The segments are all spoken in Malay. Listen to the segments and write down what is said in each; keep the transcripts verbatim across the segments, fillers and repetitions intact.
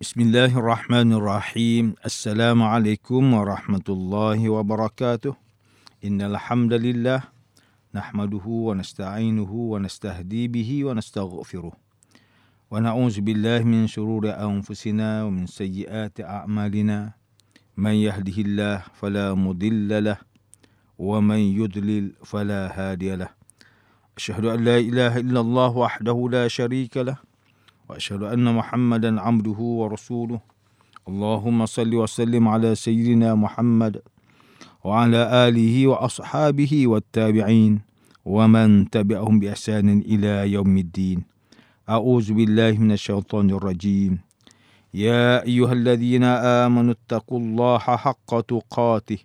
Bismillahirrahmanirrahim. Assalamualaikum warahmatullahi wabarakatuh. Innal hamdalillah nahmaduhu wa nasta'inuhu wa nastahdi bihi wa nastaghfiruh. Wa na'udzu billahi min shururi anfusina wa min sayyiati a'malina. Man yahdihillah fala mudilla lahu wa man yudlil fala hadiya lahu. Ashhadu an la ilaha illallah wahdahu la sharika lahu. وأشهد أن محمدا عبده ورسوله اللهم صل وسلم على سيدنا محمد وعلى آله وأصحابه والتابعين ومن تبعهم بإحسان إلى يوم الدين. أعوذ بالله من الشيطان الرجيم. يا أيها الذين آمنوا اتقوا الله حق تقاته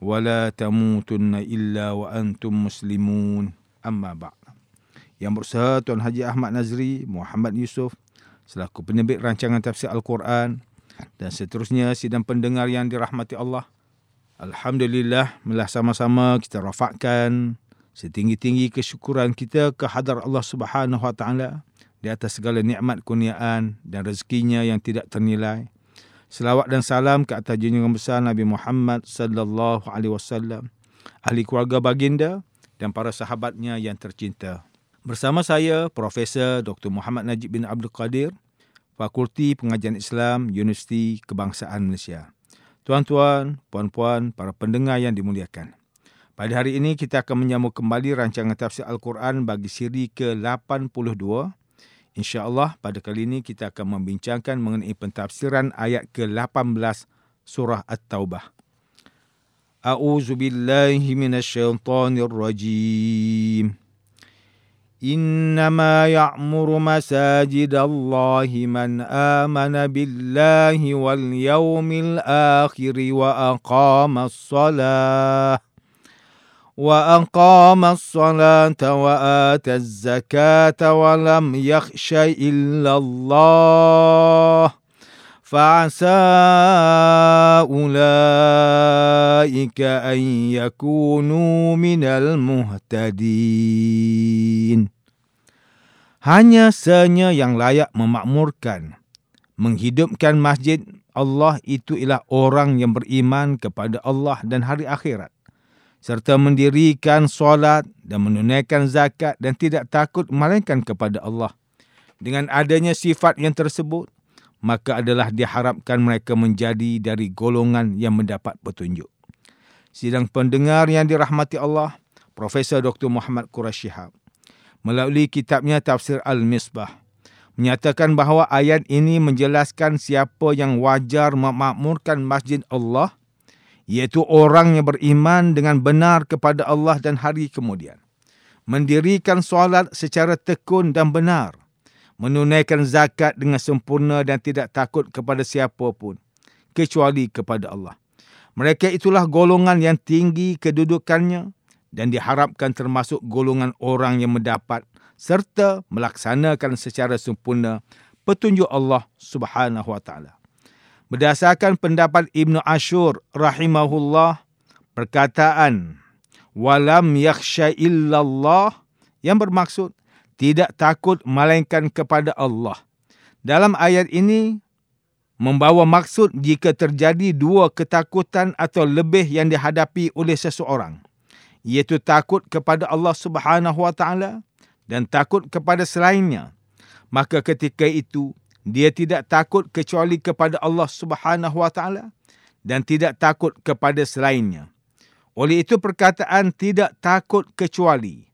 ولا تموتن إلا وأنتم مسلمون. أما بعد. Yang berusaha Tuan Haji Ahmad Nazri, Muhammad Yusuf, selaku penerbit rancangan tafsir Al-Quran dan seterusnya sidang pendengar yang dirahmati Allah. Alhamdulillah, melah sama-sama kita rafakkan setinggi-tinggi kesyukuran kita ke hadrat Allah Subhanahu Wa Taala di atas segala nikmat kurniaan dan rezekinya yang tidak ternilai. Selawat dan salam ke atas junjungan besar Nabi Muhammad sallallahu alaihi wasallam, ahli keluarga baginda dan para sahabatnya yang tercinta. Bersama saya, Profesor Doktor Muhammad Najib bin Abdul Kadir, Fakulti Pengajian Islam, Universiti Kebangsaan Malaysia. Tuan-tuan, puan-puan, para pendengar yang dimuliakan. Pada hari ini, kita akan menyambung kembali rancangan Tafsir Al-Quran bagi siri ke lapan puluh dua. InsyaAllah, pada kali ini kita akan membincangkan mengenai pentafsiran ayat ke lapan belas Surah At-Taubah. A'udzubillahi minasyaitanirrajim. إنما يعمر مساجد الله من آمن بالله واليوم الآخر وأقام الصلاة وأقام الصلاة وآتى الزكاة ولم يخش إلا الله فعسى أولئك أن يكونوا من المهتدين. Hanya Sanya yang layak memakmurkan, menghidupkan masjid Allah itu ialah orang yang beriman kepada Allah dan hari akhirat, serta mendirikan solat dan menunaikan zakat dan tidak takut melainkan kepada Allah. Dengan adanya sifat yang tersebut, maka adalah diharapkan mereka menjadi dari golongan yang mendapat petunjuk. Sidang pendengar yang dirahmati Allah, Profesor Doktor Muhammad Quraish Shihab, melalui kitabnya Tafsir Al-Misbah, menyatakan bahawa ayat ini menjelaskan siapa yang wajar memakmurkan masjid Allah, iaitu orang yang beriman dengan benar kepada Allah dan hari kemudian, mendirikan solat secara tekun dan benar, menunaikan zakat dengan sempurna dan tidak takut kepada siapa pun, kecuali kepada Allah. Mereka itulah golongan yang tinggi kedudukannya dan diharapkan termasuk golongan orang yang mendapat serta melaksanakan secara sempurna petunjuk Allah Subhanahu Wa Taala. Berdasarkan pendapat Ibn Ashur rahimahullah, perkataan walam yakhsha illallah yang bermaksud tidak takut melainkan kepada Allah dalam ayat ini membawa maksud jika terjadi dua ketakutan atau lebih yang dihadapi oleh seseorang, iaitu takut kepada Allah Subhanahu Wa Taala dan takut kepada selainnya. Maka ketika itu dia tidak takut kecuali kepada Allah Subhanahu Wa Taala dan tidak takut kepada selainnya. Oleh itu perkataan tidak takut kecuali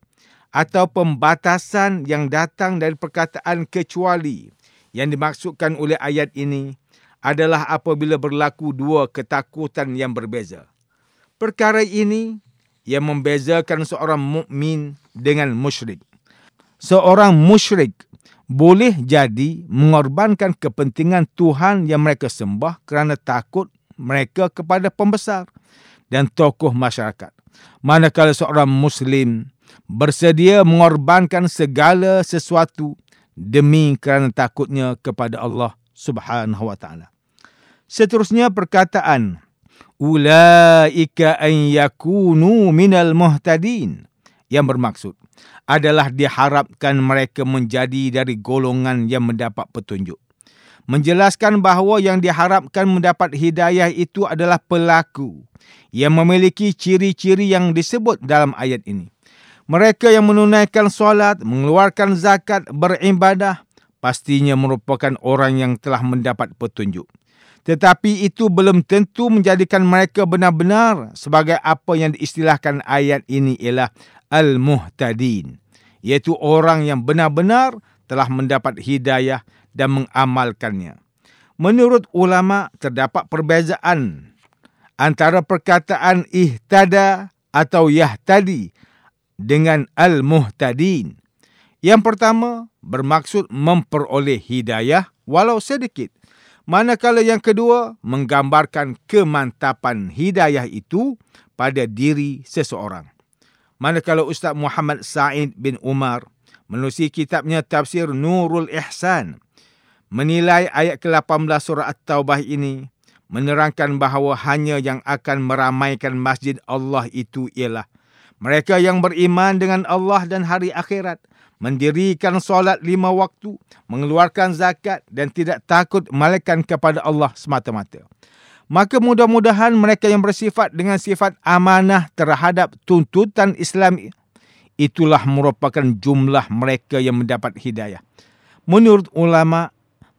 atau pembatasan yang datang dari perkataan kecuali yang dimaksudkan oleh ayat ini adalah apabila berlaku dua ketakutan yang berbeza. Perkara ini yang membezakan seorang mukmin dengan musyrik. Seorang musyrik boleh jadi mengorbankan kepentingan Tuhan yang mereka sembah kerana takut mereka kepada pembesar dan tokoh masyarakat. Manakala seorang muslim bersedia mengorbankan segala sesuatu demi kerana takutnya kepada Allah Subhanahu Wa Taala. Seterusnya perkataan ulaika an yakunu minal muhtadin yang bermaksud adalah diharapkan mereka menjadi dari golongan yang mendapat petunjuk. menjelaskan bahawa yang diharapkan mendapat hidayah itu adalah pelaku yang memiliki ciri-ciri yang disebut dalam ayat ini. Mereka yang menunaikan solat, mengeluarkan zakat, beribadah, pastinya merupakan orang yang telah mendapat petunjuk. Tetapi itu belum tentu menjadikan mereka benar-benar sebagai apa yang diistilahkan ayat ini ialah Al-Muhtadin, iaitu orang yang benar-benar telah mendapat hidayah dan mengamalkannya. Menurut ulama, terdapat perbezaan antara perkataan ihtada atau yahtadi dengan Al-Muhtadin. Yang pertama bermaksud memperoleh hidayah walau sedikit, manakala yang kedua menggambarkan kemantapan hidayah itu pada diri seseorang. Manakala Ustaz Muhammad Sa'id bin Umar menerusi kitabnya Tafsir Nurul Ihsan menilai ayat ke lapan belas surah At-Taubah ini menerangkan bahawa hanya yang akan meramaikan masjid Allah itu ialah mereka yang beriman dengan Allah dan hari akhirat, mendirikan solat lima waktu, mengeluarkan zakat dan tidak takut malaikat kepada Allah semata-mata. Maka mudah-mudahan mereka yang bersifat dengan sifat amanah terhadap tuntutan Islam, itulah merupakan jumlah mereka yang mendapat hidayah. Menurut ulama,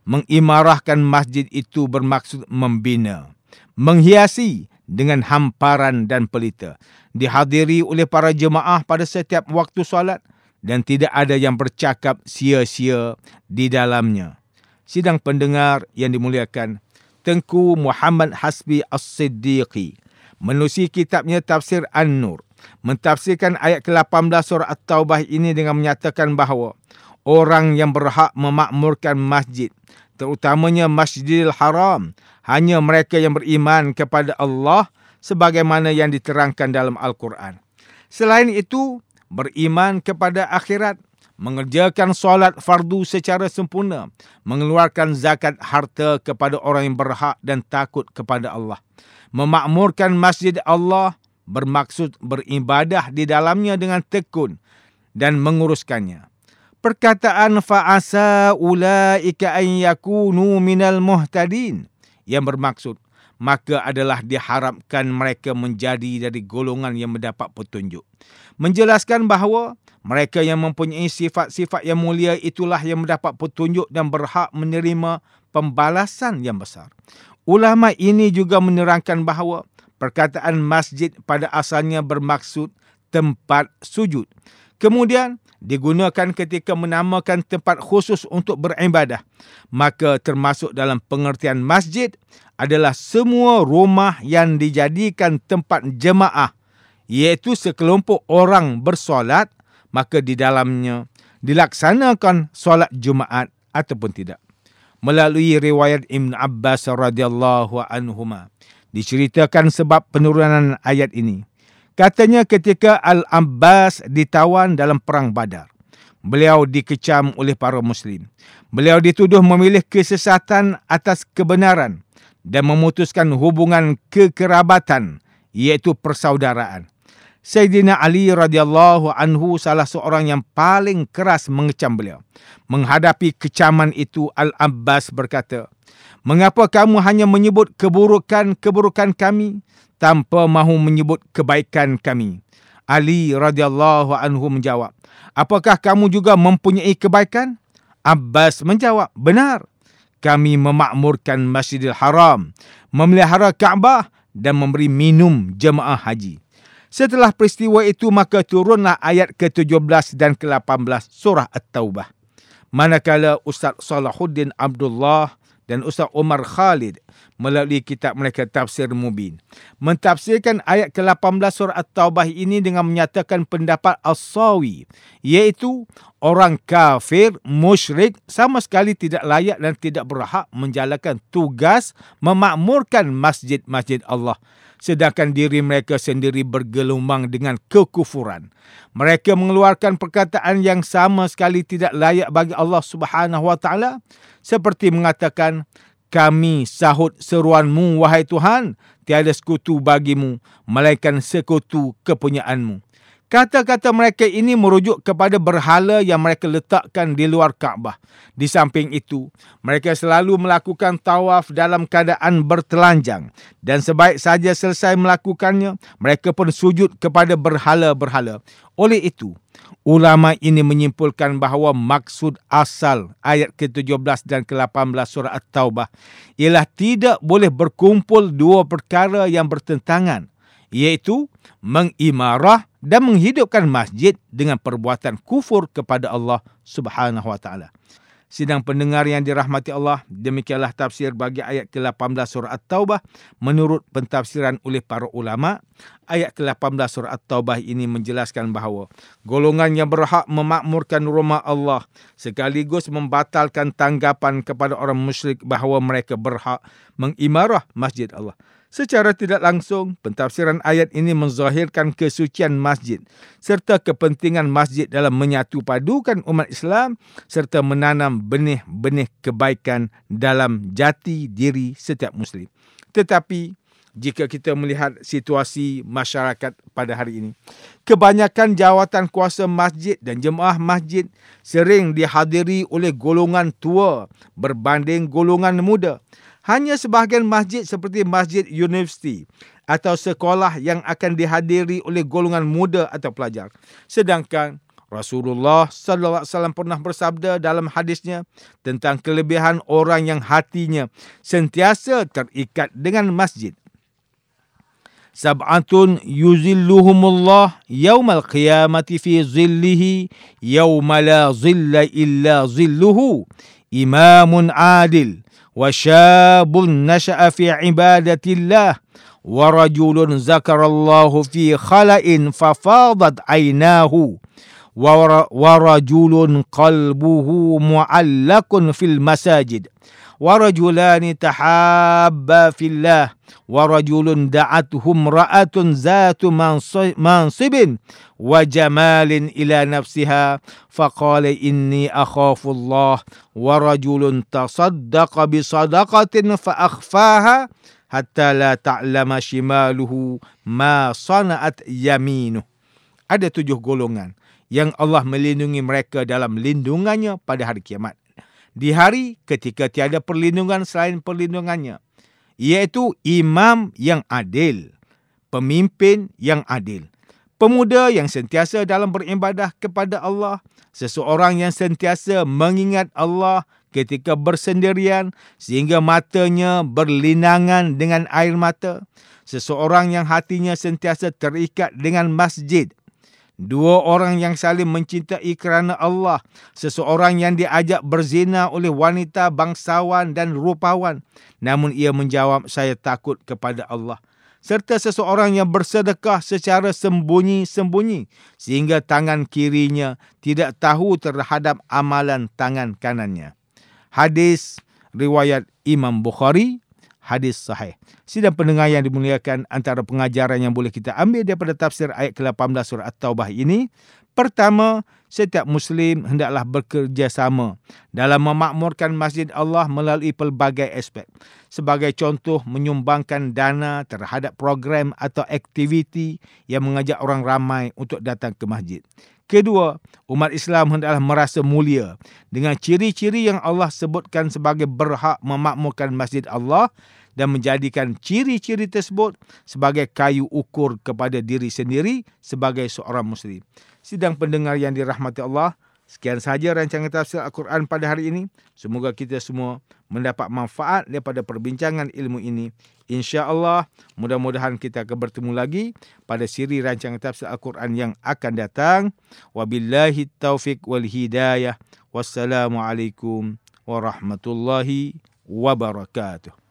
mengimarahkan masjid itu bermaksud membina, menghiasi dengan hamparan dan pelita, dihadiri oleh para jemaah pada setiap waktu solat, dan tidak ada yang bercakap sia-sia di dalamnya. Sidang pendengar yang dimuliakan, Tengku Muhammad Hasbi As-Siddiqi menerusi kitabnya Tafsir An-Nur mentafsirkan ayat ke lapan belas surah At-Taubah ini dengan menyatakan bahawa orang yang berhak memakmurkan masjid, terutamanya Masjidil Haram, hanya mereka yang beriman kepada Allah sebagaimana yang diterangkan dalam Al-Quran. Selain itu, beriman kepada akhirat, mengerjakan solat fardu secara sempurna, mengeluarkan zakat harta kepada orang yang berhak dan takut kepada Allah. Memakmurkan masjid Allah bermaksud beribadah di dalamnya dengan tekun dan menguruskannya. Perkataan fa'asa ulaika an yakunu minal muhtadin yang bermaksud maka adalah diharapkan mereka menjadi dari golongan yang mendapat petunjuk, menjelaskan bahawa mereka yang mempunyai sifat-sifat yang mulia itulah yang mendapat petunjuk dan berhak menerima pembalasan yang besar. Ulama ini juga menerangkan bahawa perkataan masjid pada asalnya bermaksud tempat sujud, kemudian digunakan ketika menamakan tempat khusus untuk beribadah. Maka termasuk dalam pengertian masjid adalah semua rumah yang dijadikan tempat jemaah, iaitu sekelompok orang bersolat, maka di dalamnya dilaksanakan solat Jumaat ataupun tidak. Melalui riwayat Ibn Abbas radhiyallahu anhuma diceritakan sebab penurunan ayat ini. Katanya ketika Al-Abbas ditawan dalam perang Badar, beliau dikecam oleh para Muslim. Beliau dituduh memilih kesesatan atas kebenaran dan memutuskan hubungan kekerabatan, iaitu persaudaraan. Sayyidina Ali radhiyallahu anhu salah seorang yang paling keras mengecam beliau. Menghadapi kecaman itu, Al-Abbas berkata, "Mengapa kamu hanya menyebut keburukan-keburukan kami tanpa mahu menyebut kebaikan kami?" Ali radhiyallahu anhu menjawab, "Apakah kamu juga mempunyai kebaikan?" Abbas menjawab, "Benar. Kami memakmurkan Masjidil Haram, memelihara Kaabah dan memberi minum jemaah haji." Setelah peristiwa itu, maka turunlah ayat ke tujuh belas dan ke lapan belas surah At-Taubah. Manakala Ustaz Salahuddin Abdullah dan Ustaz Omar Khalid melalui kitab mereka Tafsir Mubin mentafsirkan ayat ke lapan belas surah At-Taubah ini dengan menyatakan pendapat As-Sawi, iaitu orang kafir, musyrik, sama sekali tidak layak dan tidak berhak menjalankan tugas memakmurkan masjid-masjid Allah, sedangkan diri mereka sendiri bergelumang dengan kekufuran. Mereka mengeluarkan perkataan yang sama sekali tidak layak bagi Allah Subhanahu Wa Taala, seperti mengatakan, "Kami sahut seruanmu wahai Tuhan, tiada sekutu bagimu melainkan sekutu kepunyaanmu." Kata-kata mereka ini merujuk kepada berhala yang mereka letakkan di luar Kaabah. Di samping itu, mereka selalu melakukan tawaf dalam keadaan bertelanjang. Dan sebaik saja selesai melakukannya, mereka pun sujud kepada berhala-berhala. Oleh itu, ulama ini menyimpulkan bahawa maksud asal ayat ke tujuh belas dan ke lapan belas surah At-Taubah ialah tidak boleh berkumpul dua perkara yang bertentangan, iaitu mengimarah dan menghidupkan masjid dengan perbuatan kufur kepada Allah Subhanahu Wa Taala. Sidang pendengar yang dirahmati Allah, demikianlah tafsir bagi ayat ke lapan belas surah At-Taubah menurut pentafsiran oleh para ulama. Ayat ke lapan belas surah At-Taubah ini menjelaskan bahawa golongan yang berhak memakmurkan rumah Allah sekaligus membatalkan tanggapan kepada orang musyrik bahawa mereka berhak mengimarah masjid Allah. Secara tidak langsung, pentafsiran ayat ini menzahirkan kesucian masjid serta kepentingan masjid dalam menyatu padukan umat Islam serta menanam benih-benih kebaikan dalam jati diri setiap Muslim. Tetapi, jika kita melihat situasi masyarakat pada hari ini, kebanyakan jawatan kuasa masjid dan jemaah masjid sering dihadiri oleh golongan tua berbanding golongan muda. Hanya sebahagian masjid seperti masjid universiti atau sekolah yang akan dihadiri oleh golongan muda atau pelajar. Sedangkan Rasulullah sallallahu alaihi wasallam pernah bersabda dalam hadisnya tentang kelebihan orang yang hatinya sentiasa terikat dengan masjid. Sab'atun yuzilluhumullah yawmal qiyamati fi zillihi yawma la zilla illa zilluhu imamun adil. وَشَابٌ نَشَأَ فِي عِبَادَةِ اللَّهِ وَرَجُلٌ ذَكَرَ اللَّهُ فِي خَلَئٍ فَفَاضَتْ عَيْنَاهُ وَرَجُلٌ قَلْبُهُ مُعَلَّقٌ فِي الْمَسَاجِدِ وَرَجُلَانِ تَحَابَّا فِي اللَّهِ وَرَجُلٌ دَعَتْهُ امْرَأَةٌ ذَاتُ مَنْصِبٍ وَجَمَالٍ إِلَى نَفْسِهَا فَقَالَ إِنِّي أَخَافُ اللَّهَ وَرَجُلٌ تَصَدَّقَ بِصَدَقَةٍ فَأَخْفَاهَا حَتَّى لَا تَعْلَمَ شِمَالُهُ مَا صَنَعَتْ يَمِينُهُ. Ada tujuh golongan yang Allah melindungi mereka dalam lindungannya pada hari kiamat, di hari ketika tiada perlindungan selain perlindungannya, iaitu imam yang adil, pemimpin yang adil, pemuda yang sentiasa dalam beribadah kepada Allah, seseorang yang sentiasa mengingat Allah ketika bersendirian sehingga matanya berlinangan dengan air mata, seseorang yang hatinya sentiasa terikat dengan masjid. Dua orang yang saling mencintai kerana Allah, seseorang yang diajak berzina oleh wanita bangsawan dan rupawan, namun ia menjawab, saya takut kepada Allah. Serta seseorang yang bersedekah secara sembunyi-sembunyi, sehingga tangan kirinya tidak tahu terhadap amalan tangan kanannya. Hadis riwayat Imam Bukhari. Hadis sahih. Sidang pendengar yang dimuliakan, antara pengajaran yang boleh kita ambil daripada tafsir ayat ke lapan belas surah At-Taubah ini, pertama, setiap Muslim hendaklah bekerjasama dalam memakmurkan masjid Allah melalui pelbagai aspek. Sebagai contoh, menyumbangkan dana terhadap program atau aktiviti yang mengajak orang ramai untuk datang ke masjid. Kedua, umat Islam hendaklah merasa mulia dengan ciri-ciri yang Allah sebutkan sebagai berhak memakmurkan masjid Allah dan menjadikan ciri-ciri tersebut sebagai kayu ukur kepada diri sendiri sebagai seorang Muslim. Sidang pendengar yang dirahmati Allah, sekian sahaja rancangan tafsir Al-Quran pada hari ini. Semoga kita semua mendapat manfaat daripada perbincangan ilmu ini. InsyaAllah, mudah-mudahan kita akan bertemu lagi pada siri rancangan tafsir Al-Quran yang akan datang. Wabillahi taufiq wal hidayah. Wassalamualaikum warahmatullahi wabarakatuh.